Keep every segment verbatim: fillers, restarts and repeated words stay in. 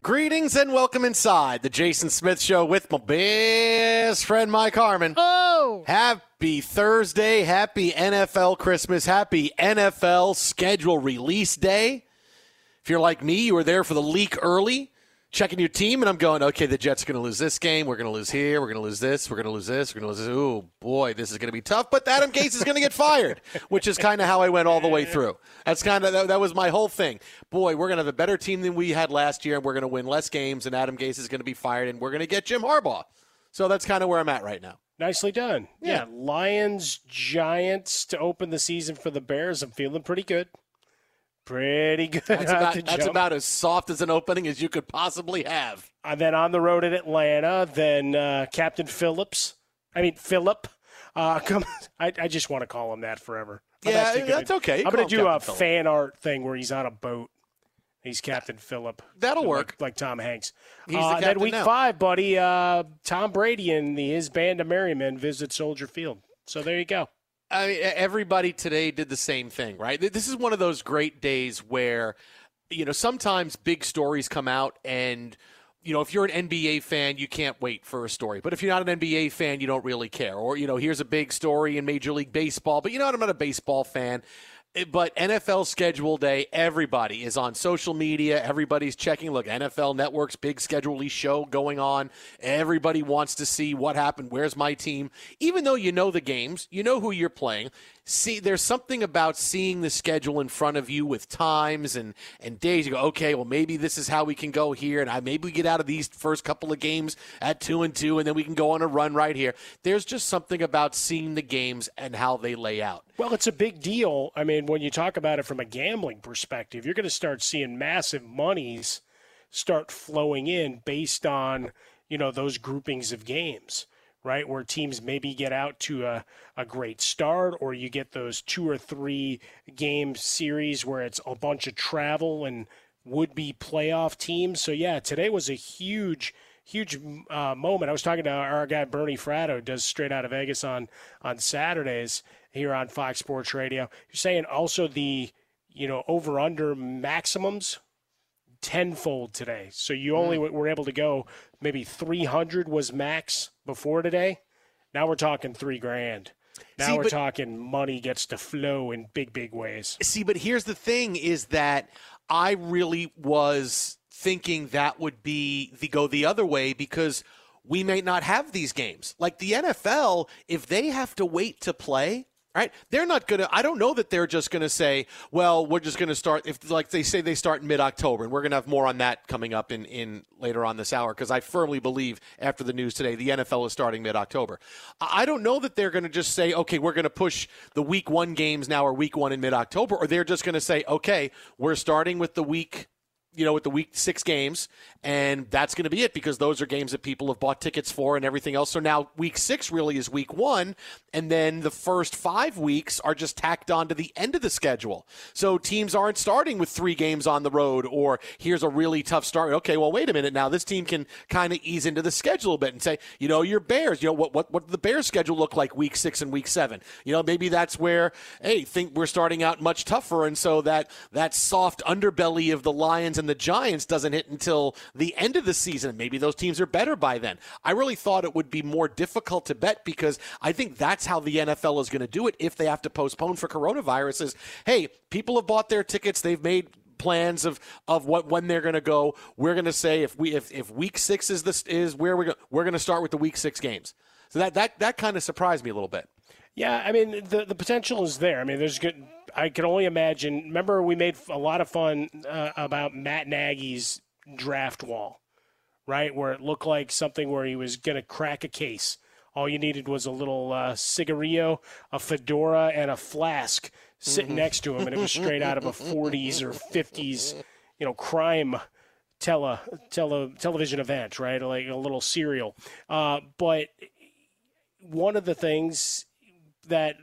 Greetings and welcome inside the Jason Smith Show with my best friend Mike Harmon. Oh! Happy Thursday, happy N F L Christmas, happy N F L schedule release day. If you're like me, you were there for the leak early, checking your team, and I'm going, okay, the Jets are going to lose this game, we're going to lose here, we're going to lose this, we're going to lose this, we're going to lose this. Ooh, boy, this is going to be tough, but Adam Gase is going to get fired, which is kind of how I went all the way through. That's kind of that, that was my whole thing. Boy, we're going to have a better team than we had last year, and we're going to win less games, and Adam Gase is going to be fired, and we're going to get Jim Harbaugh. So that's kind of where I'm at right now. Nicely done. Yeah, yeah. Lions, Giants to open the season for the Bears. I'm feeling pretty good. Pretty good. That's, about, that's about as soft as an opening as you could possibly have. And then on the road in Atlanta, then uh, Captain Phillips. I mean, Phillip. Uh, come, I, I just want to call him that forever. I'm yeah, gonna, that's okay. You I'm going to do Captain a Phillip. fan art thing where he's on a boat. He's Captain that, Phillip. That'll like, work. Like Tom Hanks. He's uh, the captain then week now. five, buddy, uh, Tom Brady and the, his band of merry men visit Soldier Field. So there you go. I mean, everybody today did the same thing, right? This is one of those great days where, you know, sometimes big stories come out and, you know, if you're an N B A fan, you can't wait for a story. But if you're not an N B A fan, you don't really care. Or, you know, here's a big story in Major League Baseball, but you know what? I'm not a baseball fan. But N F L schedule day, everybody is on social media. Everybody's checking. Look, N F L Network's big schedule show going on. Everybody wants to see what happened. Where's my team? Even though you know the games, you know who you're playing. see, there's something about seeing the schedule in front of you with times and, and days. You go, okay, well, maybe this is how we can go here, and I maybe we get out of these first couple of games at two and two, and then we can go on a run right here. There's just something about seeing the games and how they lay out. Well, it's a big deal. I mean, when you talk about it from a gambling perspective, you're going to start seeing massive monies start flowing in based on, you know, those groupings of games. Right, where teams maybe get out to a, a great start, or you get those two or three game series where it's a bunch of travel and would-be playoff teams. So, yeah, today was a huge, huge uh, moment. I was talking to our guy Bernie Fratto, who does Straight Out of Vegas on, on Saturdays here on Fox Sports Radio. You're saying also the, you know, over-under maximums tenfold today. So you only mm. were able to go maybe three hundred was max before today. Now we're talking three grand. Now see, we're but, talking money gets to flow in big, big ways. See, but here's the thing is that I really was thinking that would be the go the other way because we may not have these games. Like the N F L, if they have to wait to play, right? They're not going to – I don't know that they're just going to say, well, we're just going to start – if like they say they start in mid-October, and we're going to have more on that coming up in, in later on this hour because I firmly believe after the news today the N F L is starting mid-October. I don't know that they're going to just say, okay, we're going to push the week one games now or week one in mid-October, or they're just going to say, okay, we're starting with the week – you know, with the week six games, and that's going to be it because those are games that people have bought tickets for and everything else. So now week six really is week one, and then the first five weeks are just tacked on to the end of the schedule. So teams aren't starting with three games on the road or here's a really tough start. Okay, well, wait a minute now. This team can kind of ease into the schedule a bit and say, you know, your Bears, you know, what what what did the Bears schedule look like week six and week seven? You know, maybe that's where, hey, think we're starting out much tougher, and so that that soft underbelly of the Lions and the Giants doesn't hit until the end of the season. Maybe those teams are better by then. I really thought it would be more difficult to bet because I think that's how the N F L is going to do it if they have to postpone for coronaviruses. Hey, people have bought their tickets. They've made plans of of what when they're going to go. We're going to say if we if, if week six is this is where we go, we're going to start with the week six games. So that that that kind of surprised me a little bit. Yeah, I mean, the, the potential is there. I mean, there's good – I can only imagine – remember we made a lot of fun uh, about Matt Nagy's draft wall, right, where it looked like something where he was going to crack a case. All you needed was a little uh, cigarillo, a fedora, and a flask sitting mm-hmm. next to him, and it was straight out of a forties or fifties, you know, crime tele, tele television event, right, like a little serial. Uh, but one of the things – that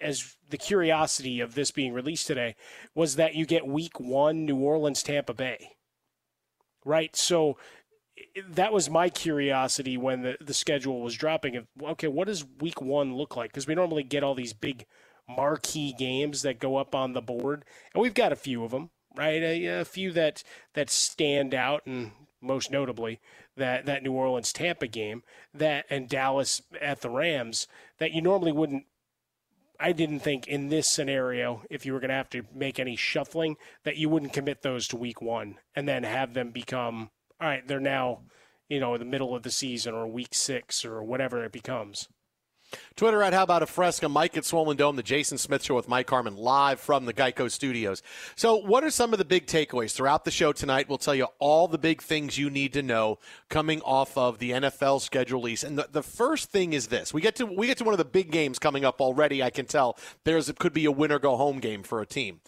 as the curiosity of this being released today was that you get week one, New Orleans, Tampa Bay, right? So that was my curiosity when the, the schedule was dropping. Of, okay, what does week one look like? Because we normally get all these big marquee games that go up on the board, and we've got a few of them, right? A, a few that, that stand out, and most notably that, that New Orleans, Tampa game that and Dallas at the Rams that you normally wouldn't. I didn't think in this scenario, if you were going to have to make any shuffling, that you wouldn't commit those to week one and then have them become, all right, they're now, you know, in the middle of the season or week six or whatever it becomes. Twitter at How About a Fresca, Mike at Swollen Dome, The Jason Smith Show with Mike Harmon, live from the Geico Studios. So what are some of the big takeaways throughout the show tonight? We'll tell you all the big things you need to know coming off of the N F L schedule release. And the, the first thing is this. We get to we get to one of the big games coming up already. I can tell there's it could be a win-or-go-home game for a team.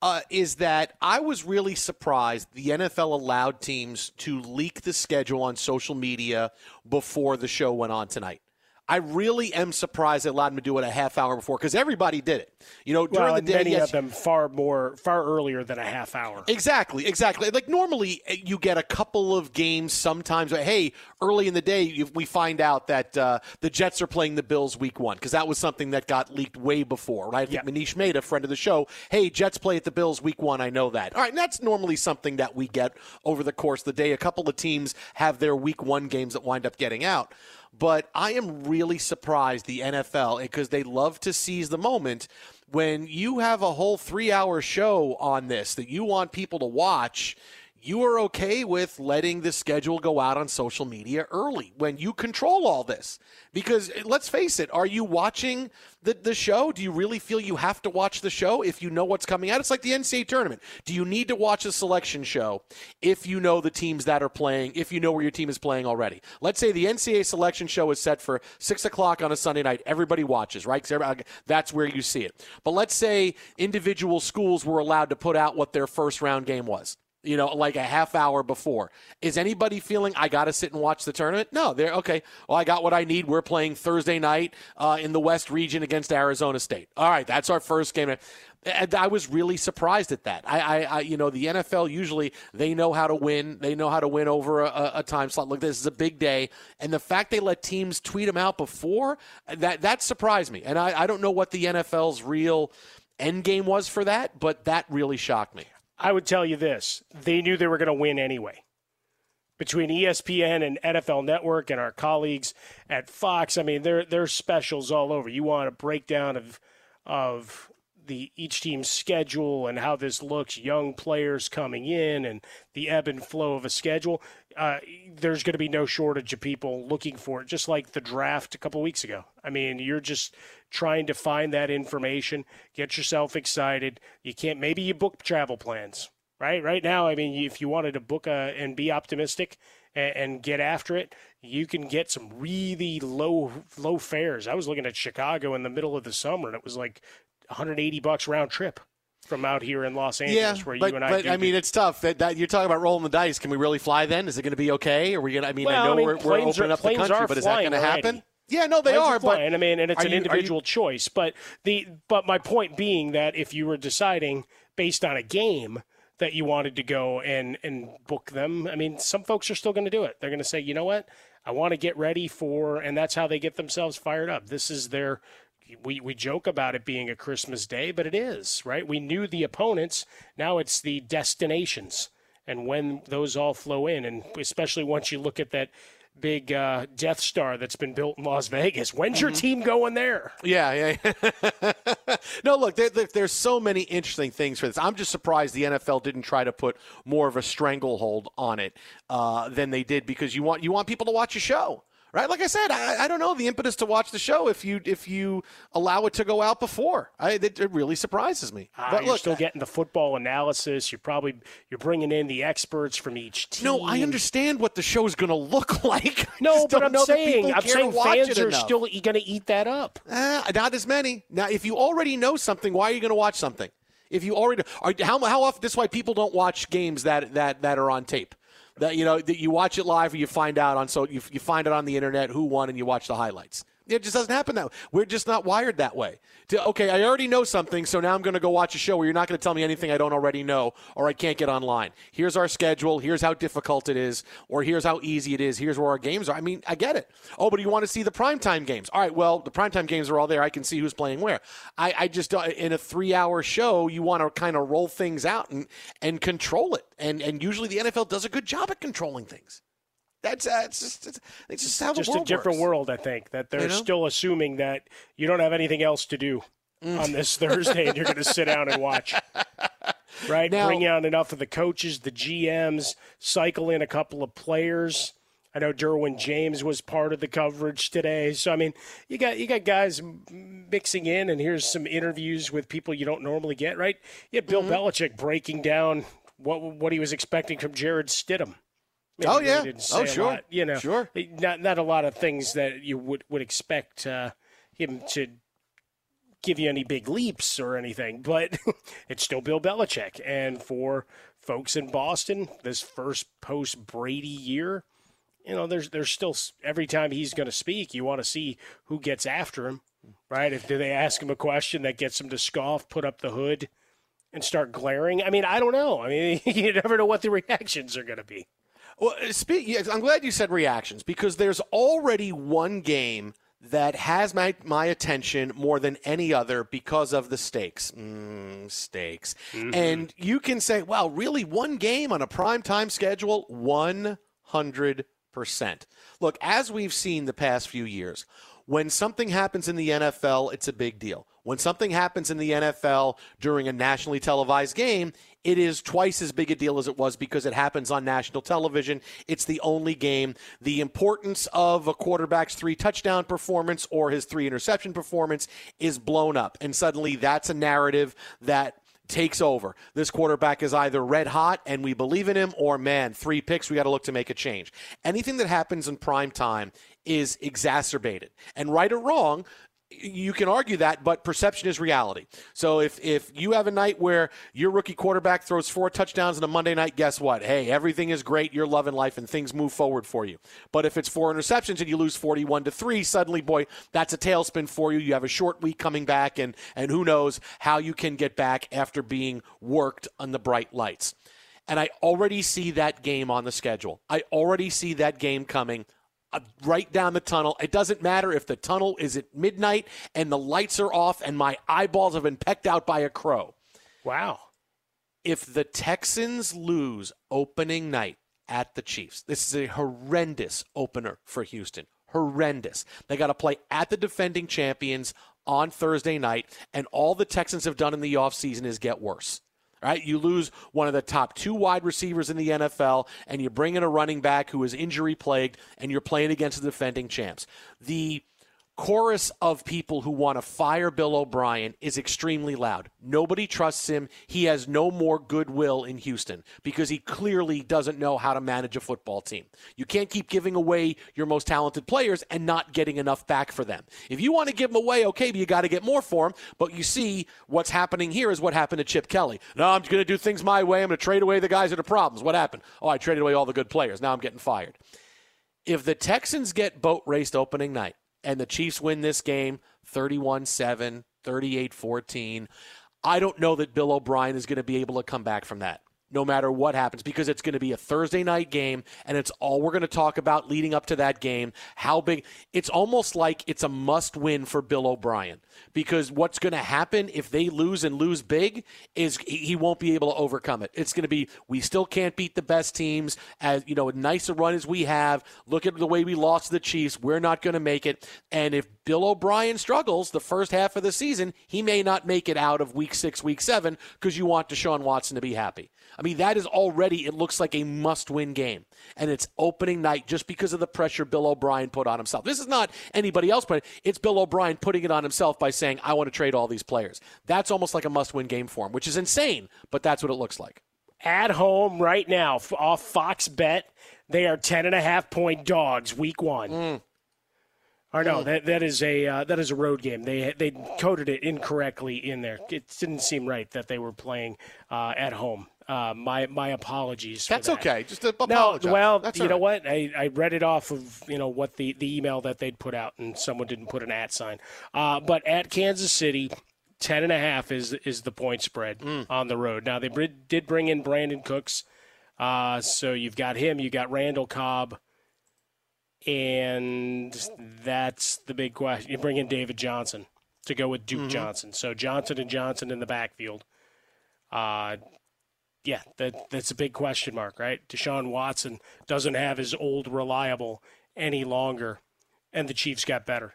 Uh, is that I was really surprised the N F L allowed teams to leak the schedule on social media before the show went on tonight. I really am surprised they allowed him to do it a half hour before because everybody did it. You know, during well, the day, many yes, of them far more, far earlier than a half hour. Exactly, exactly. Like normally, you get a couple of games sometimes. Like, hey, early in the day, we find out that uh, the Jets are playing the Bills week one because that was something that got leaked way before, right? Yep. Manish Mehta, friend of the show, hey, Jets play at the Bills week one. I know that. All right, and that's normally something that we get over the course of the day. A couple of teams have their week one games that wind up getting out. But I am really surprised the N F L, because they love to seize the moment, when you have a whole three-hour show on this that you want people to watch, you are okay with letting the schedule go out on social media early when you control all this. Because let's face it, are you watching the, the show? Do you really feel you have to watch the show if you know what's coming out? It's like the N C double A tournament. Do you need to watch a selection show if you know the teams that are playing, if you know where your team is playing already? Let's say the N C double A selection show is set for six o'clock on a Sunday night. Everybody watches, right? That's where you see it. But let's say individual schools were allowed to put out what their first round game was, you know, like a half hour before. Is anybody feeling, I got to sit and watch the tournament? No, they're okay. Well, I got what I need. We're playing Thursday night uh, in the West region against Arizona State. All right, that's our first game. And I was really surprised at that. I, I, I you know, the N F L usually, they know how to win. They know how to win over a, a time slot. Look, this is a big day. And the fact they let teams tweet them out before, that, that surprised me. And I, I don't know what the N F L's real end game was for that, but that really shocked me. I would tell you this. They knew they were going to win anyway. Between E S P N and N F L Network and our colleagues at Fox, I mean, there there's specials all over. You want a breakdown of of the each team's schedule and how this looks, young players coming in and the ebb and flow of a schedule. Uh, there's going to be no shortage of people looking for it, just like the draft a couple of weeks ago. I mean, you're just trying to find that information, get yourself excited. You can't, maybe you book travel plans, right? Right now, I mean, if you wanted to book a, and be optimistic and, and get after it, you can get some really low, low fares. I was looking at Chicago in the middle of the summer, and it was like one hundred eighty bucks round trip from out here in Los Angeles, yeah, where but, you and I. But I mean, it's tough. That, that you're talking about rolling the dice. Can we really fly then? Is it going to be okay? Are we going? I mean, well, I know I mean, we're, we're opening are, up the country, but is that going to happen? Yeah, no, they planes are. are but I mean, and it's an you, individual you, choice. But the but my point being that if you were deciding based on a game that you wanted to go and and book them, I mean, some folks are still going to do it. They're going to say, you know what, I want to get ready for, and that's how they get themselves fired up. This is their. We we joke about it being a Christmas day, but it is, right? We knew the opponents. Now it's the destinations and when those all flow in, and especially once you look at that big uh, Death Star that's been built in Las Vegas. When's your team going there? Yeah, yeah. No, look, there, there, there's so many interesting things for this. I'm just surprised the N F L didn't try to put more of a stranglehold on it uh, than they did, because you want you want people to watch a show. Right, like I said, I, I don't know the impetus to watch the show if you if you allow it to go out before. I, it, it really surprises me. Ah, but you're look, still getting the football analysis. You're probably you're bringing in the experts from each team. No, I understand what the show is going to look like. No, but I'm saying I'm saying fans are enough. Still going to eat that up. Ah, not as many. Now, if you already know something, why are you going to watch something? If you already are, how how often this is why people don't watch games that that that are on tape. That you know that you watch it live, or you find out on so you, you find it on the internet who won, and you watch the highlights. It just doesn't happen that way. We're just not wired that way. To, okay, I already know something, so now I'm going to go watch a show where you're not going to tell me anything I don't already know, or I can't get online. Here's our schedule. Here's how difficult it is, or here's how easy it is. Here's where our games are. I mean, I get it. Oh, but you want to see the primetime games. All right, well, the primetime games are all there. I can see who's playing where. I, I just, in a three-hour show, you want to kind of roll things out and, and control it. And, and usually the N F L does a good job at controlling things. That's uh, it's just it's, it's just how the just world a different works. World. I think that they're you know? still assuming that you don't have anything else to do mm. on this Thursday, and you're going to sit down and watch. Right, now, bring out enough of the coaches, the G Ms, cycle in a couple of players. I know Derwin James was part of the coverage today, so I mean, you got you got guys mixing in, and here's some interviews with people you don't normally get. Right, you had Bill mm-hmm. Belichick breaking down what what he was expecting from Jared Stidham. Maybe oh yeah! Oh sure. Lot, you know, sure. Not not a lot of things that you would would expect uh, him to give you any big leaps or anything, but it's still Bill Belichick. And for folks in Boston, this first post Brady year, you know, there's there's still every time he's going to speak, you want to see who gets after him, right? If do they ask him a question that gets him to scoff, put up the hood, and start glaring? I mean, I don't know. I mean, you never know what the reactions are going to be. Well, speak, yes, I'm glad you said reactions, because there's already one game that has my, my attention more than any other because of the stakes. Mm, stakes. Mm-hmm. And you can say, wow, really, one game on a primetime schedule? one hundred percent. Look, as we've seen the past few years, When something happens in the N F L, it's a big deal. When something happens in the N F L during a nationally televised game, it is twice as big a deal as it was because it happens on national television. It's the only game. The importance of a quarterback's three touchdown performance or his three interception performance is blown up. And suddenly that's a narrative that takes over. This quarterback is either red hot and we believe in him, or, man, three picks, we got to look to make a change. Anything that happens in prime time is exacerbated. And right or wrong, you can argue that, but perception is reality. So if if you have a night where your rookie quarterback throws four touchdowns on a Monday night, guess what? Hey, everything is great. You're loving life and things move forward for you. But if it's four interceptions and you lose forty-one to three, suddenly, boy, that's a tailspin for you. You have a short week coming back, and and who knows how you can get back after being worked on the bright lights. And I already see that game on the schedule. I already see that game coming right down the tunnel. It doesn't matter if the tunnel is at midnight and the lights are off and my eyeballs have been pecked out by a crow. Wow. If the Texans lose opening night at the Chiefs, this is a horrendous opener for Houston. Horrendous. They got to play at the defending champions on Thursday night, and all the Texans have done in the offseason is get worse. Right? You lose one of the top two wide receivers in the N F L, and you bring in a running back who is injury-plagued, and you're playing against the defending champs. The chorus of people who want to fire Bill O'Brien is extremely loud. Nobody trusts him. He has no more goodwill in Houston because he clearly doesn't know how to manage a football team. You can't keep giving away your most talented players and not getting enough back for them. If you want to give them away, okay, but you got to get more for them. But you see what's happening here is what happened to Chip Kelly. No, I'm going to do things my way. I'm going to trade away the guys that are problems. What happened? Oh, I traded away all the good players. Now I'm getting fired. If the Texans get boat raced opening night, and the Chiefs win this game thirty-one seven, thirty-eight fourteen. I don't know that Bill O'Brien is going to be able to come back from that, no matter what happens, because it's going to be a Thursday night game, and it's all we're going to talk about leading up to that game, how big. It's almost like it's a must-win for Bill O'Brien, because what's going to happen if they lose and lose big is he won't be able to overcome it. It's going to be, we still can't beat the best teams. As you know, nice a run as we have, look at the way we lost to the Chiefs. We're not going to make it. And if Bill O'Brien struggles the first half of the season, he may not make it out of week six, week seven, because you want Deshaun Watson to be happy. I mean, that is already, it looks like a must-win game. And it's opening night just because of the pressure Bill O'Brien put on himself. This is not anybody else, but it's Bill O'Brien putting it on himself by saying, I want to trade all these players. That's almost like a must-win game for him, which is insane, but that's what it looks like. At home right now, off Fox Bet, they are ten and a half point dogs week one. Mm. Or no, mm. that that is a uh, that is a road game. They they coded it incorrectly in there. It didn't seem right that they were playing uh, at home. Uh, my my apologies. That's for that. Okay. Just apologize. No, well, That's you right. know what? I, I read it off of you know what the, the email that they'd put out, and someone didn't put an at sign. Uh, but at Kansas City, ten and a half is is the point spread mm. on the road. Now they did bring in Brandon Cooks, uh, so you've got him. You got Randall Cobb. And that's the big question. You bring in David Johnson to go with Duke mm-hmm. Johnson. So Johnson and Johnson in the backfield. Uh, yeah, that that's a big question mark, right? Deshaun Watson doesn't have his old reliable any longer, and the Chiefs got better.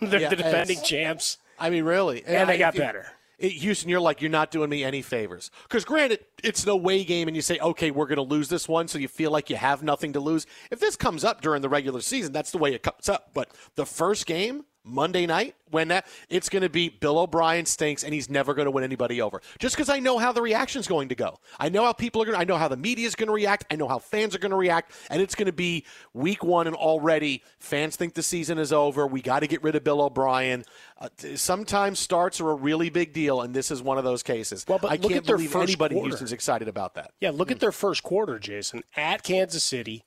They're yeah, the defending champs. I mean, really. And, and they I, got it, better. It, Houston, you're like, you're not doing me any favors. Because granted, it's an away game, and you say, okay, we're going to lose this one, so you feel like you have nothing to lose. If this comes up during the regular season, that's the way it comes up. But the first game, Monday night, when that it's going to be Bill O'Brien stinks, and he's never going to win anybody over. Just because I know how the reaction's going to go. I know how people are going to, I know how the media's going to react. I know how fans are going to react. And it's going to be week one, and already fans think the season is over. We got to get rid of Bill O'Brien. Uh, sometimes starts are a really big deal, and this is one of those cases. Well, but I look can't at their believe first anybody in Houston's excited about that. Yeah, look mm. at their first quarter, Jason. At Kansas City,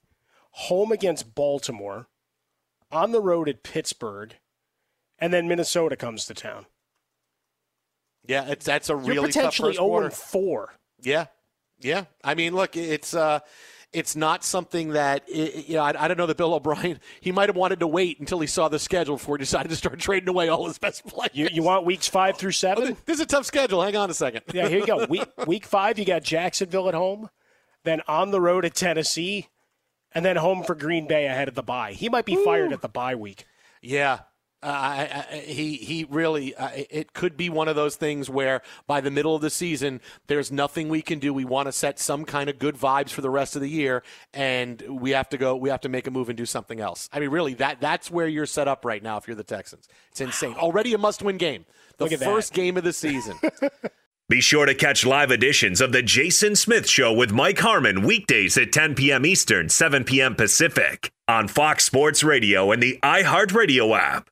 home against Baltimore, on the road at Pittsburgh, and then Minnesota comes to town. Yeah, it's, that's a really You're potentially tough first quarter. oh and four. Yeah, yeah. I mean, look, it's uh, it's not something that it, you know. I, I don't know that Bill O'Brien. He might have wanted to wait until he saw the schedule before he decided to start trading away all his best players. You, you want weeks five through seven? Oh, this is a tough schedule. Hang on a second. Yeah, here you go. Week week five, you got Jacksonville at home, then on the road at Tennessee, and then home for Green Bay ahead of the bye. He might be Ooh. fired at the bye week. Yeah. Uh, I, I, he he really uh, it could be one of those things where by the middle of the season there's nothing we can do. We want to set some kind of good vibes for the rest of the year, and we have to go we have to make a move and do something else. I mean, really, that that's where you're set up right now if you're the Texans. It's insane. Wow. Already a must-win game, the first game of the season. Be sure to catch live editions of The Jason Smith Show with Mike Harmon weekdays at ten p.m. Eastern, seven p.m. Pacific on Fox Sports Radio and the iHeartRadio app.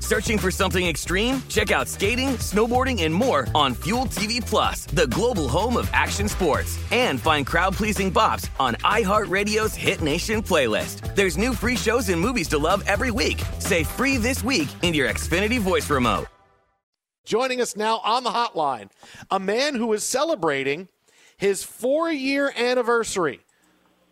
Searching for something extreme? Check out skating, snowboarding, and more on Fuel T V Plus, the global home of action sports. And find crowd-pleasing bops on iHeartRadio's Hit Nation playlist. There's new free shows and movies to love every week. Say free this week in your Xfinity voice remote. Joining us now on the hotline, a man who is celebrating his four-year anniversary.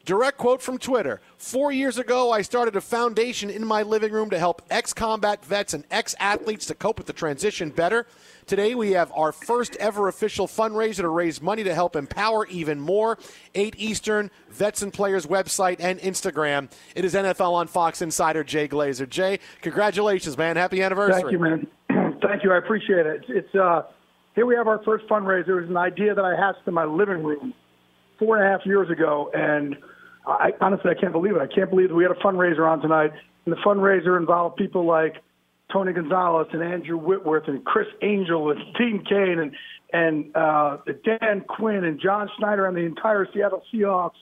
Direct quote from Twitter. Four years ago, I started a foundation in my living room to help ex-combat vets and ex-athletes to cope with the transition better. Today, we have our first ever official fundraiser to raise money to help empower even more. eight Eastern, Vets and Players website and Instagram. It is N F L on Fox Insider, Jay Glazer. Jay, congratulations, man. Happy anniversary. Thank you, man. Thank you. I appreciate it. It's uh, here we have our first fundraiser. It was an idea that I hatched in my living room four and a half years ago, and I honestly, I can't believe it. I can't believe that we had a fundraiser on tonight, and the fundraiser involved people like Tony Gonzalez and Andrew Whitworth and Chris Angel and Dean Cain and, and uh, Dan Quinn and John Schneider and the entire Seattle Seahawks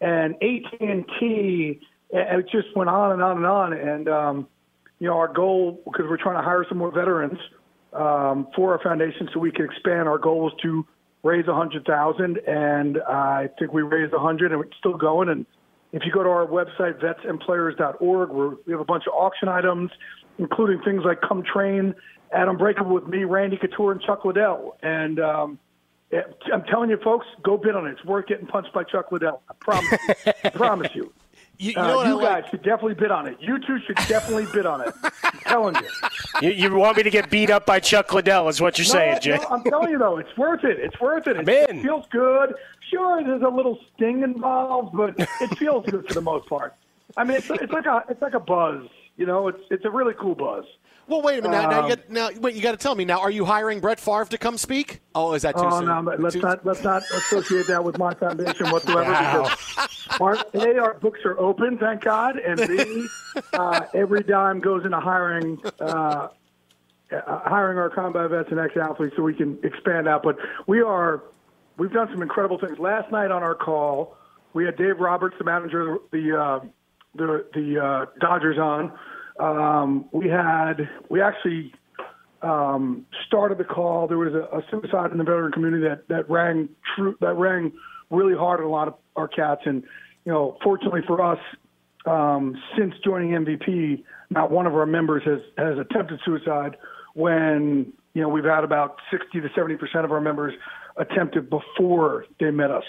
and A T and T. And it just went on and on and on, and um, you know, our goal, because we're trying to hire some more veterans um, for our foundation so we can expand, our goal was to raise one hundred thousand dollars, and I think we raised one hundred thousand dollars, and it's still going. And if you go to our website, vets and players dot org, we have a bunch of auction items, including things like Come Train, Adam Breakable with me, Randy Couture, and Chuck Liddell. And um, I'm telling you, folks, go bid on it. It's worth getting punched by Chuck Liddell. I promise you. I promise you. You, you, know uh, you guys like? should definitely bid on it. You two should definitely bid on it. I'm telling you. you. You want me to get beat up by Chuck Liddell is what you're no, saying, Jay. No, I'm telling you, though, it's worth it. It's worth it. It, it feels good. Sure, there's a little sting involved, but it feels good for the most part. I mean, it's, it's like a it's like a buzz. You know, it's it's a really cool buzz. Well, wait a minute. Now, um, now, you got, now wait, you got to tell me now. Are you hiring Brett Favre to come speak? Oh, is that too oh, soon? Oh no, let's too not let's not associate that with my foundation whatsoever. Wow. Because our, A, our books are open, thank God, and B, uh, every dime goes into hiring uh, hiring our combat vets and ex-athletes so we can expand out. But we are we've done some incredible things. Last night on our call, we had Dave Roberts, the manager of the uh, the the uh, Dodgers, on. Um, we had, we actually um, started the call. There was a, a suicide in the veteran community that, that rang true, that rang really hard at a lot of our cats. And, you know, fortunately for us, um, since joining M V P, not one of our members has, has attempted suicide when, you know, we've had about sixty to seventy percent of our members attempted before they met us.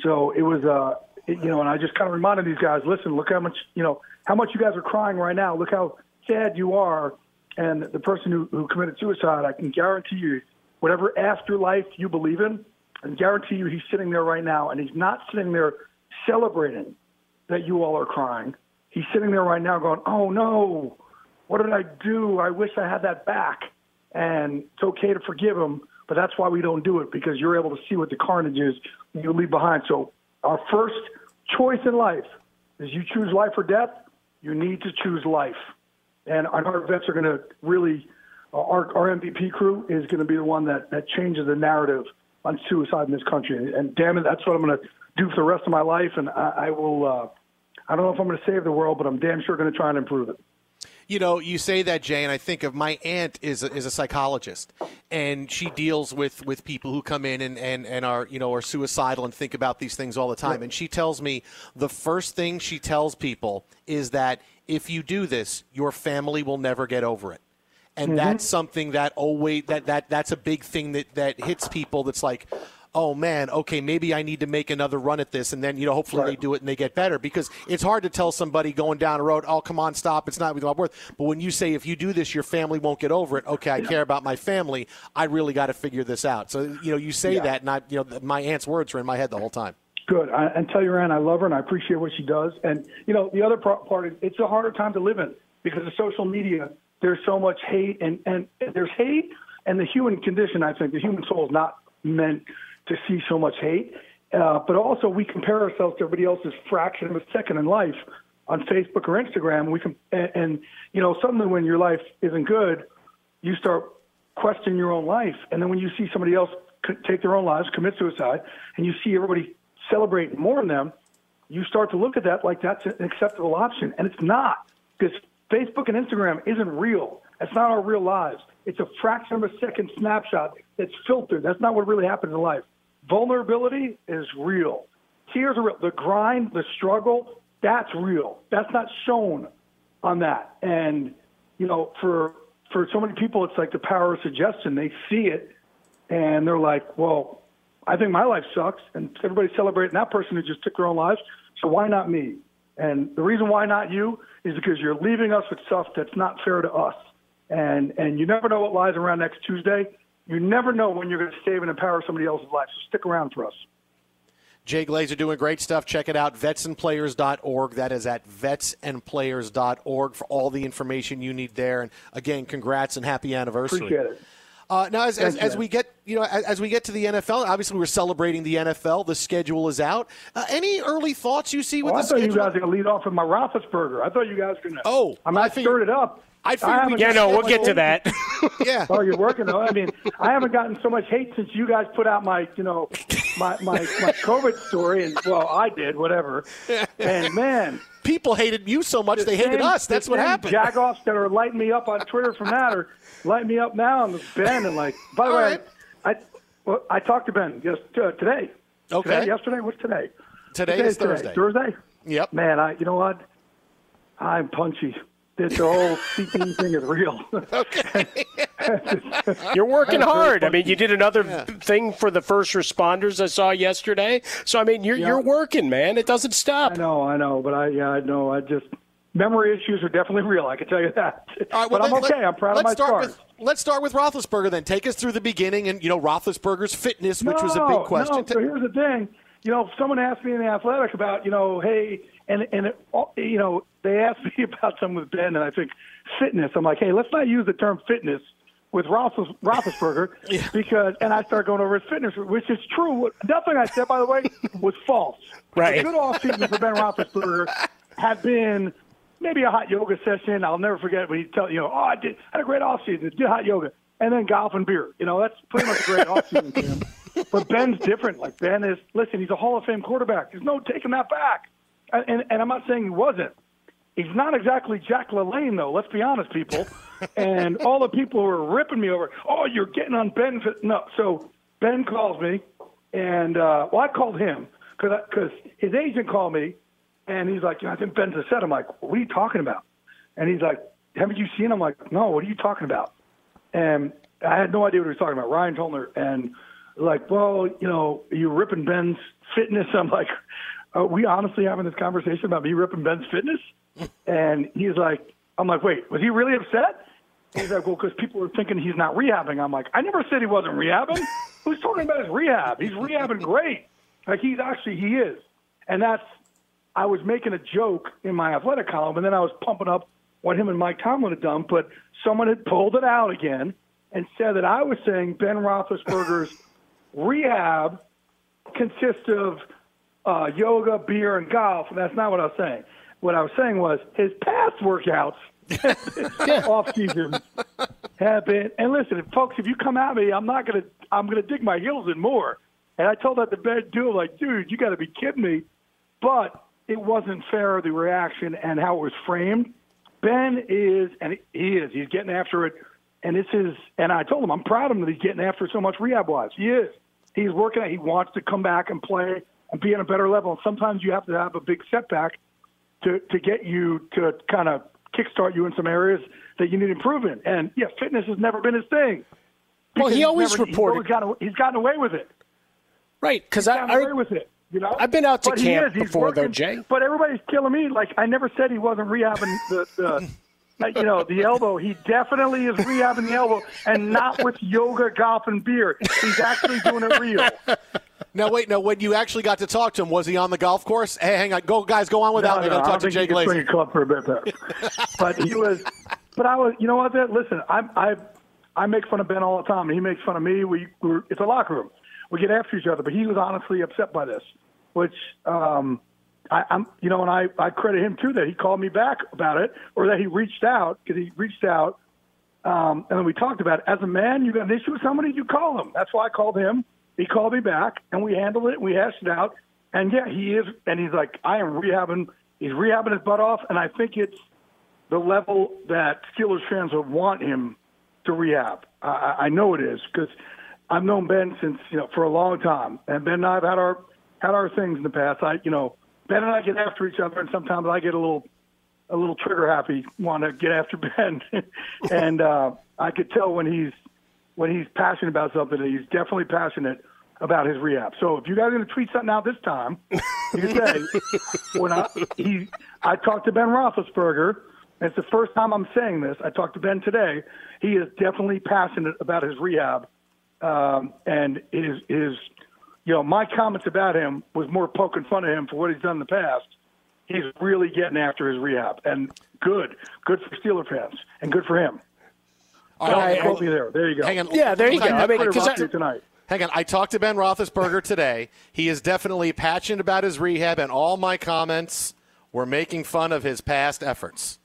So it was, uh, it, you know, and I just kind of reminded these guys, listen, look how much, you know, how much you guys are crying right now. Look how sad you are. And the person who, who committed suicide, I can guarantee you, whatever afterlife you believe in, I can guarantee you he's sitting there right now, and he's not sitting there celebrating that you all are crying. He's sitting there right now going, oh, no, what did I do? I wish I had that back. And it's okay to forgive him, but that's why we don't do it, because you're able to see what the carnage is that you leave behind. So our first choice in life is you choose life or death. You need to choose life. And our vets are going to really, our, our M V P crew is going to be the one that, that changes the narrative on suicide in this country. And damn it, that's what I'm going to do for the rest of my life. And I, I will, uh, I don't know if I'm going to save the world, but I'm damn sure going to try and improve it. You know, you say that, Jay, and I think of my aunt is a, is a psychologist, and she deals with, with people who come in and, and, and are, you know, are suicidal and think about these things all the time. Right. And she tells me the first thing she tells people is that if you do this, your family will never get over it. And mm-hmm. that's something that always that, that that's a big thing that, that hits people. That's like, oh, man, okay, maybe I need to make another run at this, and then, you know, hopefully right. they do it and they get better, because it's hard to tell somebody going down a road, oh, come on, stop, it's not worth. But when you say, if you do this, your family won't get over it, okay, I yeah. care about my family, I really got to figure this out. So, you know, you say yeah. that, and I, you know, my aunt's words are in my head the whole time. Good. I, and tell your aunt I love her and I appreciate what she does. And, you know, the other part is it's a harder time to live in because of social media. There's so much hate, and, and there's hate, and the human condition, I think, the human soul is not meant to see so much hate, uh, but also we compare ourselves to everybody else's fraction of a second in life on Facebook or Instagram. We can, and, and you know, suddenly when your life isn't good, you start questioning your own life, and then when you see somebody else take their own lives, commit suicide, and you see everybody celebrate more than them, you start to look at that like that's an acceptable option, and it's not, because Facebook and Instagram isn't real. That's not our real lives. It's a fraction of a second snapshot that's filtered. That's not what really happens in life. Vulnerability is real. Tears are real. The grind, the struggle, that's real. That's not shown on that. And, you know, for for so many people, it's like the power of suggestion. They see it, and they're like, well, I think my life sucks, and everybody's celebrating that person who just took their own lives, so why not me? And the reason why not you is because you're leaving us with stuff that's not fair to us. And and you never know what lies around next Tuesday. You never know when you're going to save and empower somebody else's life. So stick around for us. Jay Glazer doing great stuff. Check it out, vets and players dot org. That is at vets and players dot org for all the information you need there. And, again, congrats and happy anniversary. Appreciate it. Uh, now, as, as, as we get you know, as, as we get to the N F L, obviously we're celebrating the N F L. The schedule is out. Uh, any early thoughts you see with oh, the schedule? I thought schedule? you guys were going to lead off with my Roethlisberger. I thought you guys were going to. Oh, I'm not figured, stirred it up. I I yeah, no, we'll get to that. yeah. Oh, you're working though. I mean, I haven't gotten so much hate since you guys put out my, you know, my my, my COVID story, and well, I did whatever. And man, people hated you so much the they same, hated us. That's what happened. Jagoffs that are lighting me up on Twitter from that are lighting me up now on the Ben and like. By the way, right. I well, I talked to Ben just uh, today. Okay. Today, yesterday, what's today? Today, today is Thursday. Today. Thursday. Yep. Man, I you know what? I'm punchy. This whole C T thing is real. Okay. You're working hard. I mean, you did another yeah. thing for the first responders I saw yesterday. So, I mean, you're, yeah. you're working, man. It doesn't stop. I know, I know. But, I yeah, I know. I just – memory issues are definitely real, I can tell you that. All right, well, but I'm okay. Let, I'm proud of my start. With, let's start with Roethlisberger then. Take us through the beginning and, you know, Roethlisberger's fitness, which no, was a big question. No, so here's the thing. You know, someone asked me in The Athletic about, you know, hey – And, and it, you know, they asked me about something with Ben, and I think fitness. I'm like, hey, let's not use the term fitness with Roethlis, Roethlisberger yeah. because – and I start going over his fitness, which is true. Nothing I said, by the way, was false. Right. A good offseason for Ben Roethlisberger had been maybe a hot yoga session. I'll never forget when he tell you know, oh, I did I had a great offseason, did hot yoga, and then golf and beer. You know, that's pretty much a great offseason for him. But Ben's different. Like, Ben is – listen, he's a Hall of Fame quarterback. There's no taking that back. And, and I'm not saying he wasn't. He's not exactly Jack LaLanne, though. Let's be honest, people. And all the people who are ripping me over, oh, you're getting on Ben. No, so Ben calls me, and uh, well, I called him because his agent called me, and he's like, I think Ben's upset. I'm like, what are you talking about? And he's like, haven't you seen him? I'm like, no, what are you talking about? And I had no idea what he was talking about. Ryan Tolner, and like, well, you know, you're ripping Ben's fitness. I'm like, are we honestly having this conversation about me ripping Ben's fitness? And he's like, I'm like, wait, was he really upset? He's like, well, because people are thinking he's not rehabbing. I'm like, I never said he wasn't rehabbing. Who's talking about his rehab? He's rehabbing great. Like, he's actually, he is. And that's, I was making a joke in my Athletic column, and then I was pumping up what him and Mike Tomlin had done, but someone had pulled it out again and said that I was saying Ben Roethlisberger's rehab consists of Uh, yoga, beer, and golf. And that's not what I was saying. What I was saying was his past workouts off season have been. And listen, folks, if you come at me, I'm not gonna. I'm gonna dig my heels in more. And I told that to Ben Duval, like, dude, you got to be kidding me. But it wasn't fair, the reaction and how it was framed. Ben is, and he is. He's getting after it. And this is. And I told him, I'm proud of him that he's getting after so much rehab wise. He is. He's working out. He wants to come back and play and be on a better level. And sometimes you have to have a big setback to, to get you to kind of kickstart you in some areas that you need improvement. And, yeah, fitness has never been his thing. Well, he always never, reported. He's, always gotten, he's gotten away with it. Right, because I, I, away with it, you know? I've been out to but camp is, before, working, though, Jay. But everybody's killing me. Like, I never said he wasn't rehabbing the, the – you know, the elbow. He definitely is rehabbing the elbow, and not with yoga, golf, and beer. He's actually doing it real. Now, wait. Now, when you actually got to talk to him, was he on the golf course? Hey, hang on. Go, guys, go on without me. No, no, I'll talk to Jay Glazer. I think he could swing a club for a bit there. But he was – but I was – you know what, Ben? Listen, I I I make fun of Ben all the time, and he makes fun of me. We we're, It's a locker room. We get after each other. But he was honestly upset by this, which um, – I, I'm, you know, and I, I credit him, too, that he called me back about it, or that he reached out, because he reached out, um, and then we talked about it. As a man, you got an issue with somebody, you call them. That's why I called him. He called me back, and we handled it, and we hashed it out. And, yeah, he is, and he's like, I am rehabbing. He's rehabbing his butt off, and I think it's the level that Steelers fans would want him to rehab. I, I know it is, because I've known Ben since, you know, for a long time, and Ben and I have had our, had our things in the past. I, you know, Ben and I get after each other, and sometimes I get a little, a little trigger happy, want to get after Ben, and uh, I could tell when he's, when he's passionate about something. He's definitely passionate about his rehab. So if you guys are going to tweet something out this time, you can say when I he, I talked to Ben Roethlisberger. And it's the first time I'm saying this. I talked to Ben today. He is definitely passionate about his rehab, um, and it is is. You know, my comments about him was more poking fun at him for what he's done in the past. He's really getting after his rehab, and good, good for Steeler fans, and good for him. All right, quote me there. There you go. Hang on. Yeah, there you go. I mean, tonight. Hang on. I talked to Ben Roethlisberger today. He is definitely passionate about his rehab, and all my comments were making fun of his past efforts.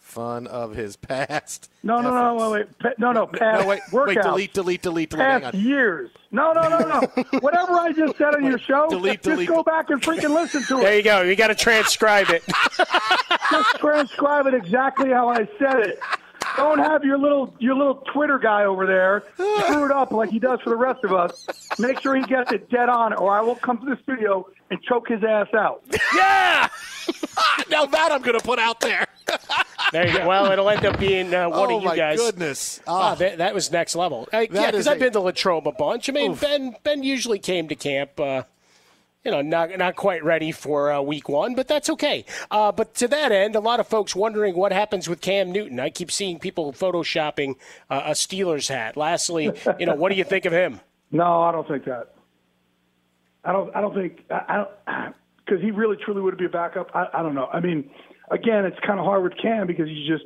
Fun of his past. No, efforts. no, no, wait, wait. No, no, past no, wait, workouts. Wait, delete, delete, delete, delete. Past Hang on. years. No, no, no, no. Whatever I just said on your show, delete, just delete. go back and freaking listen to it. There you go. You got to transcribe it. Just transcribe it exactly how I said it. Don't have your little your little Twitter guy over there screw it up like he does for the rest of us. Make sure he gets it dead on, or I will come to the studio and choke his ass out. Yeah! Now that I'm going to put out there. There you go. Well, it'll end up being uh, one oh, of you guys. Oh, my goodness. Ah. Wow, that, that was next level. I, yeah, because I've a... been to Latrobe a bunch. I mean, Oof. Ben Ben usually came to camp, uh, you know, not not quite ready for uh, week one, but that's okay. Uh, but to that end, a lot of folks wondering what happens with Cam Newton. I keep seeing people photoshopping uh, a Steelers hat. Lastly, you know, what do you think of him? No, I don't think that. I don't. I don't think. I don't because he really truly would be a backup. I, I don't know. I mean, again, it's kind of hard with Cam because he's just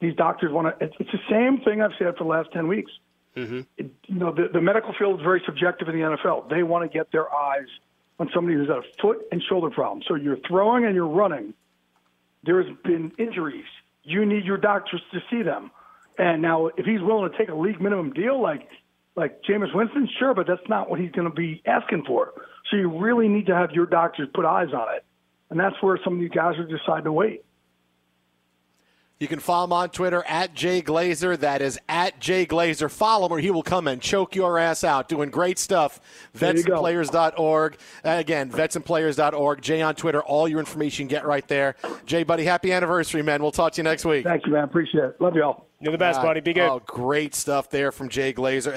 these doctors want to. It's, it's the same thing I've said for the last ten weeks. Mm-hmm. It, you know, the, the medical field is very subjective in the N F L. They want to get their eyes on somebody who's got a foot and shoulder problem. So you're throwing and you're running. There has been injuries. You need your doctors to see them. And now, if he's willing to take a league minimum deal, like. Like Jameis Winston, sure, but that's not what he's going to be asking for. So you really need to have your doctors put eyes on it. And that's where some of you guys are deciding to wait. You can follow him on Twitter, at Jay Glazer. That is at Jay Glazer. Follow him or he will come and choke your ass out. Doing great stuff. vets and players dot org. Again, vets and players dot org. Jay on Twitter. All your information you get right there. Jay, buddy, happy anniversary, man. We'll talk to you next week. Thank you, man. Appreciate it. Love you all. You're the best, uh, buddy. Be good. Oh, great stuff there from Jay Glazer.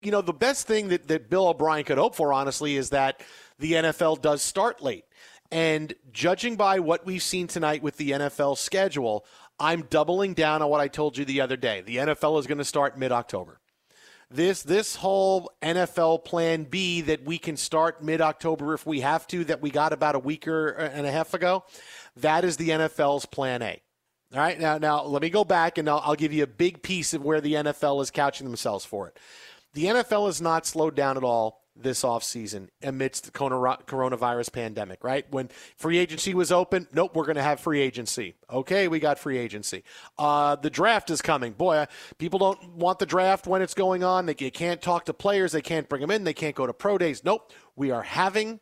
You know, the best thing that, that Bill O'Brien could hope for, honestly, is that the N F L does start late. And judging by what we've seen tonight with the N F L schedule, I'm doubling down on what I told you the other day. The N F L is going to start mid-October. This this whole N F L plan B that we can start mid-October if we have to, that we got about a week or and a half ago, that is the N F L's plan A. All right, now now let me go back and I'll, I'll give you a big piece of where the N F L is couching themselves for it. The N F L has not slowed down at all this offseason amidst the coronavirus pandemic, right? When free agency was open, nope, we're going to have free agency. Okay, we got free agency. Uh, the draft is coming. Boy, people don't want the draft when it's going on. They can't talk to players. They can't bring them in. They can't go to pro days. Nope, we are having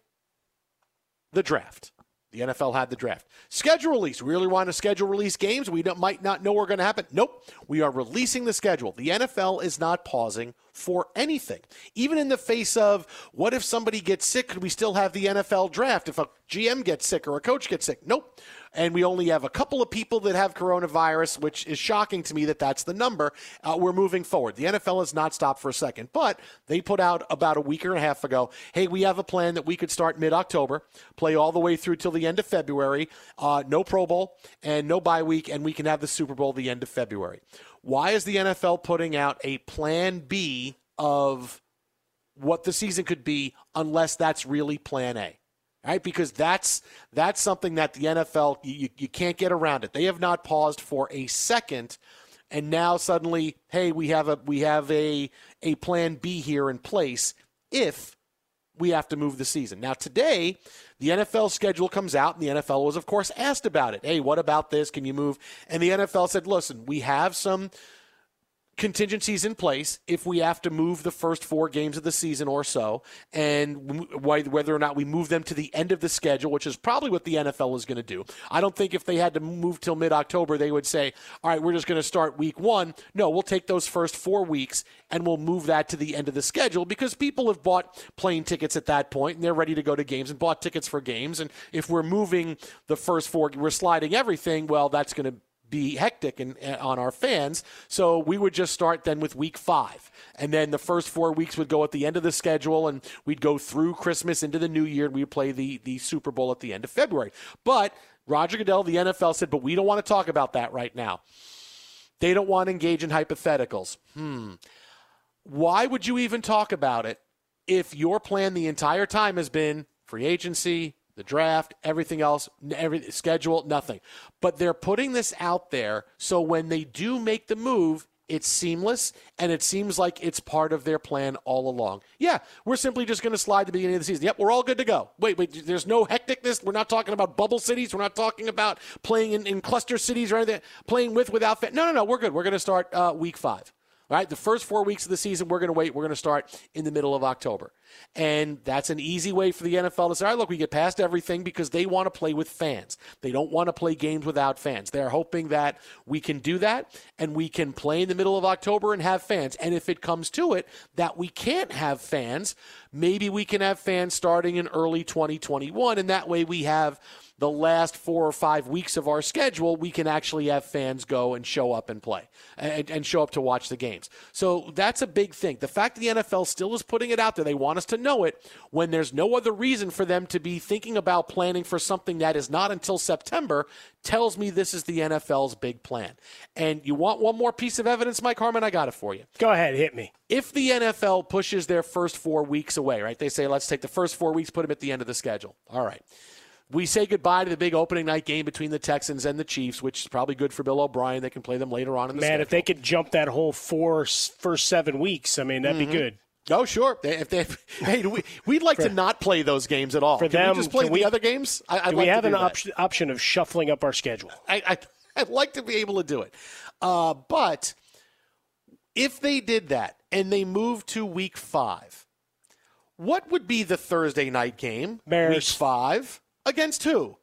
the draft. The N F L had the draft. Schedule release. We really want to schedule release games. We don't, might not know we're going to happen. Nope. We are releasing the schedule. The N F L is not pausing for anything. Even in the face of, what if somebody gets sick? Could we still have the N F L draft? If a G M gets sick or a coach gets sick? Nope. And we only have a couple of people that have coronavirus, which is shocking to me that that's the number. Uh, we're moving forward. The N F L has not stopped for a second. But they put out about a week and a half ago, hey, we have a plan that we could start mid-October, play all the way through till the end of February, uh, no Pro Bowl and no bye week, and we can have the Super Bowl the end of February. Why is the N F L putting out a plan B of what the season could be unless that's really plan A? Right, because that's that's something that the N F L, you, you can't get around it. They have not paused for a second, and now suddenly, hey, we have a we have a a plan B here in place if we have to move the season. Now today, the N F L schedule comes out, and the N F L was, of course, asked about it. Hey, what about this? Can you move? And the N F L said, listen, we have some contingencies in place if we have to move the first four games of the season or so, and whether or not we move them to the end of the schedule, which is probably what the N F L is going to do. I don't think if they had to move till mid-October, they would say, all right, we're just going to start week one. No, we'll take those first four weeks and we'll move that to the end of the schedule, because people have bought plane tickets at that point and they're ready to go to games and bought tickets for games. And if we're moving the first four, we're sliding everything, well, that's going to be hectic and, and on our fans. So we would just start then with week five, and then the first four weeks would go at the end of the schedule, and we'd go through Christmas into the new year, and we'd play the the Super Bowl at the end of February. But Roger Goodell, the N F L, said, but we don't want to talk about that right now. They don't want to engage in hypotheticals. Hmm. Why would you even talk about it if your plan the entire time has been free agency, the draft, everything else, every schedule, nothing? But they're putting this out there so when they do make the move, it's seamless, and it seems like it's part of their plan all along. Yeah, we're simply just going to slide the beginning of the season. Yep, we're all good to go. Wait, wait, there's no hecticness. We're not talking about bubble cities. We're not talking about playing in, in cluster cities or anything, playing with, without. Fa- no, no, no, we're good. We're going to start uh, week five. All right, the first four weeks of the season, we're going to wait. We're going to start in the middle of October. And that's an easy way for the N F L to say, all right, look, we get past everything, because they want to play with fans. They don't want to play games without fans. They're hoping that we can do that, and we can play in the middle of October and have fans. And if it comes to it that we can't have fans, maybe we can have fans starting in early twenty twenty-one, and that way we have the last four or five weeks of our schedule, we can actually have fans go and show up and play and, and show up to watch the games. So that's a big thing. The fact that the N F L still is putting it out there, they want us to know it, when there's no other reason for them to be thinking about planning for something that is not until September, tells me this is the N F L's big plan. And you want one more piece of evidence, Mike Harmon? I got it for you. Go ahead, hit me. If the N F L pushes their first four weeks away, right, they say, let's take the first four weeks, put them at the end of the schedule. All right. We say goodbye to the big opening night game between the Texans and the Chiefs, which is probably good for Bill O'Brien. They can play them later on in the Man, schedule. If they could jump that whole four first seven weeks, I mean, that'd mm-hmm. be good. Oh, sure. They, if they, hey, do we, we'd like for, to not play those games at all. For can them, we just play the we, other games? I, I'd do like we have to do an op- option of shuffling up our schedule? I, I, I'd like to be able to do it. Uh, but if they did that and they moved to week five, what would be the Thursday night game? Bears. Week five. Against who?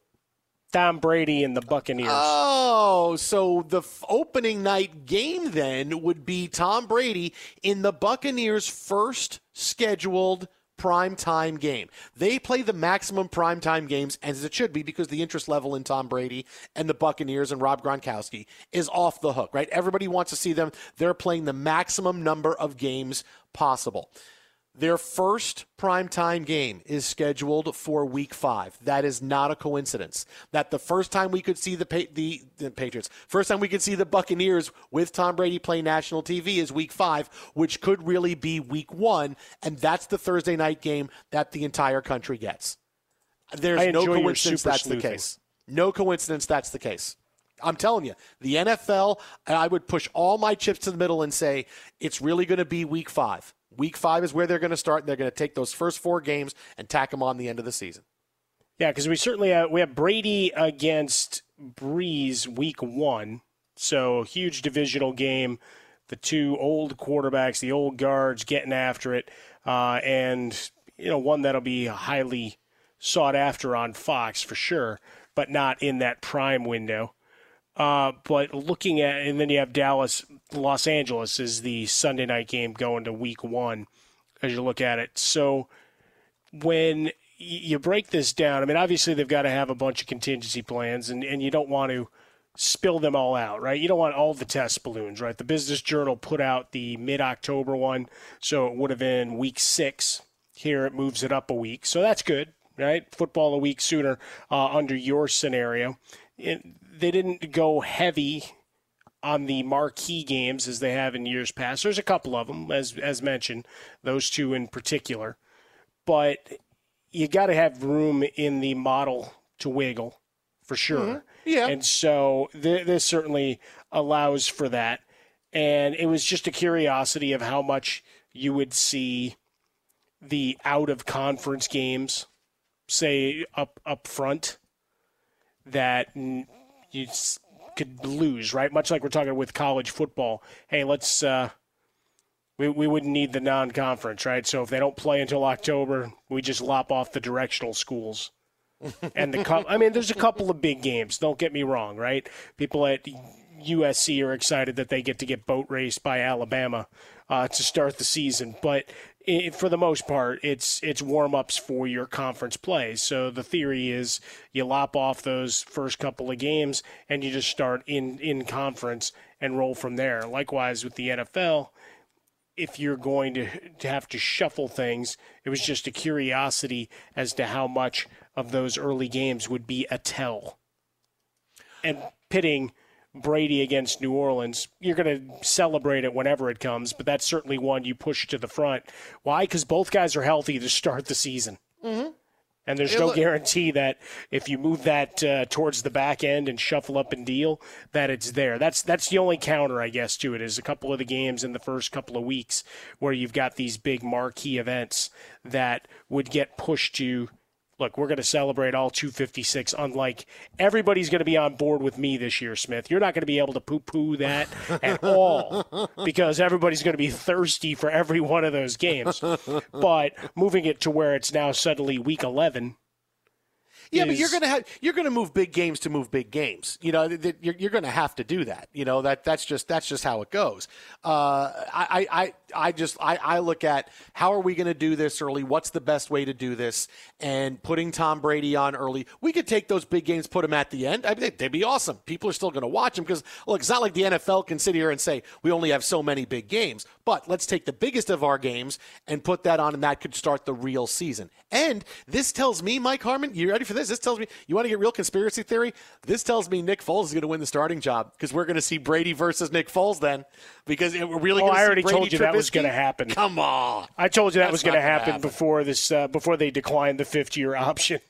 Tom Brady and the Buccaneers. Oh, so the f- opening night game then would be Tom Brady in the Buccaneers' first scheduled primetime game. They play the maximum primetime games, as it should be, because the interest level in Tom Brady and the Buccaneers and Rob Gronkowski is off the hook, right? Everybody wants to see them. They're playing the maximum number of games possible. Their first primetime game is scheduled for week five. That is not a coincidence. That the first time we could see the, pa- the the Patriots, first time we could see the Buccaneers with Tom Brady play national T V is week five, which could really be week one. And that's the Thursday night game that the entire country gets. There's no coincidence that's the case. No coincidence that's the case. I'm telling you, the N F L, I would push all my chips to the middle and say it's really going to be week five. Week five is where they're going to start, and they're going to take those first four games and tack them on the end of the season. Yeah, because we certainly have, we have Brady against Breeze week one, so huge divisional game. The two old quarterbacks, the old guards getting after it, uh, and you know one that'll be highly sought after on Fox for sure, but not in that prime window. Uh, but looking at, and then you have Dallas, Los Angeles is the Sunday night game going to week one as you look at it. So when you break this down, I mean, obviously they've got to have a bunch of contingency plans, and, and you don't want to spill them all out, right? You don't want all the test balloons, right? The Business Journal put out the mid-October one, so it would have been week six. Here it moves it up a week, so that's good, right? Football a week sooner uh, under your scenario. It, they didn't go heavy on the marquee games as they have in years past. There's a couple of them, as as mentioned, those two in particular. But you got to have room in the model to wiggle for sure. Mm-hmm. Yeah. And so th- this certainly allows for that. And it was just a curiosity of how much you would see the out-of-conference games, say, up, up front, that n- you could lose, right? Much like we're talking with college football. Hey, let's uh, we we wouldn't need the non-conference, right? So if they don't play until October, we just lop off the directional schools. And the co- I mean, there's a couple of big games. Don't get me wrong, right? People at U S C are excited that they get to get boat raced by Alabama uh, to start the season, but it, for the most part, it's it's warm-ups for your conference play. So the theory is you lop off those first couple of games and you just start in, in conference and roll from there. Likewise with the N F L, if you're going to, to have to shuffle things, it was just a curiosity as to how much of those early games would be a tell. And pitting Brady against New Orleans, you're going to celebrate it whenever it comes, but that's certainly one you push to the front. Why? Because both guys are healthy to start the season. Mm-hmm. And there's no guarantee that if you move that uh, towards the back end and shuffle up and deal, that it's there. That's that's the only counter, I guess, to it, is a couple of the games in the first couple of weeks where you've got these big marquee events that would get pushed to, look, we're going to celebrate all two fifty-six, unlike everybody's going to be on board with me this year, Smith. You're not going to be able to poo-poo that at all because everybody's going to be thirsty for every one of those games. But moving it to where it's now suddenly week eleven. Yeah, is... but you're going to have you're going to move big games to move big games. You know, th- th- you're, you're going to have to do that. You know, that that's just that's just how it goes. Uh, I, I I just I, I look at how are we going to do this early? What's the best way to do this? And putting Tom Brady on early, we could take those big games, put them at the end. I mean, they'd be awesome. People are still going to watch them because look, it's not like the N F L can sit here and say we only have so many big games. But let's take the biggest of our games and put that on, and that could start the real season. And this tells me, Mike Harmon, you ready for this? This tells me, you want to get real conspiracy theory? This tells me Nick Foles is going to win the starting job because we're going to see Brady versus Nick Foles then because we're really oh, going to I see already Brady told you Trubisky. That was going to happen. Come on. I told you that That's was going to happen, happen before this. Uh, before they declined the fifth-year option.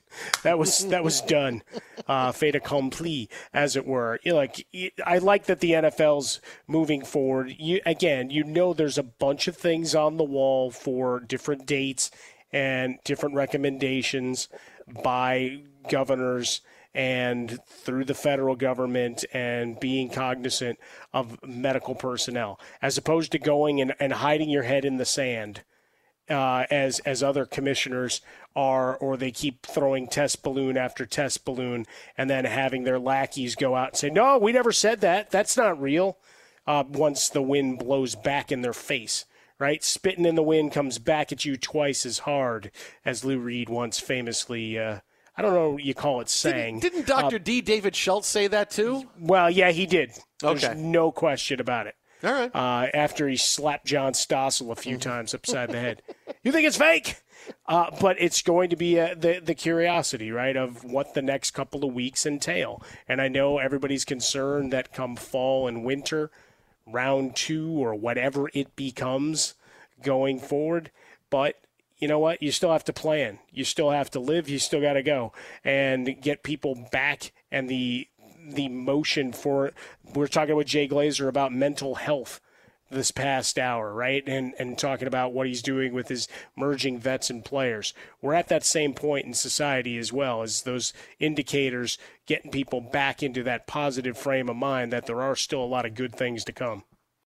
That was that was done. Uh, fait accompli, as it were. You know, like I like that the N F L's moving forward. You again, you know there's a bunch of things on the wall for different dates and different recommendations by governors and through the federal government and being cognizant of medical personnel, as opposed to going and, and hiding your head in the sand uh, as as other commissioners are, or they keep throwing test balloon after test balloon and then having their lackeys go out and say, no, we never said that. That's not real. Uh, once the wind blows back in their face. Right? Spitting in the wind comes back at you twice as hard, as Lou Reed once famously, uh, I don't know what you call it, sang. Didn't, didn't Doctor Uh, D. David Schultz say that too? Well, yeah, he did. There's okay. no question about it. All right. Uh, after he slapped John Stossel a few times upside the head. You think it's fake? Uh, but it's going to be a, the, the curiosity, right, of what the next couple of weeks entail. And I know everybody's concerned that come fall and winter – round two or whatever it becomes going forward. But you know what? You still have to plan. You still have to live. You still got to go and get people back and the the motion for it. We're talking with Jay Glazer about mental health this past hour, right? And and talking about what he's doing with his merging vets and players. We're at that same point in society as well, as those indicators getting people back into that positive frame of mind that there are still a lot of good things to come.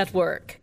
Network.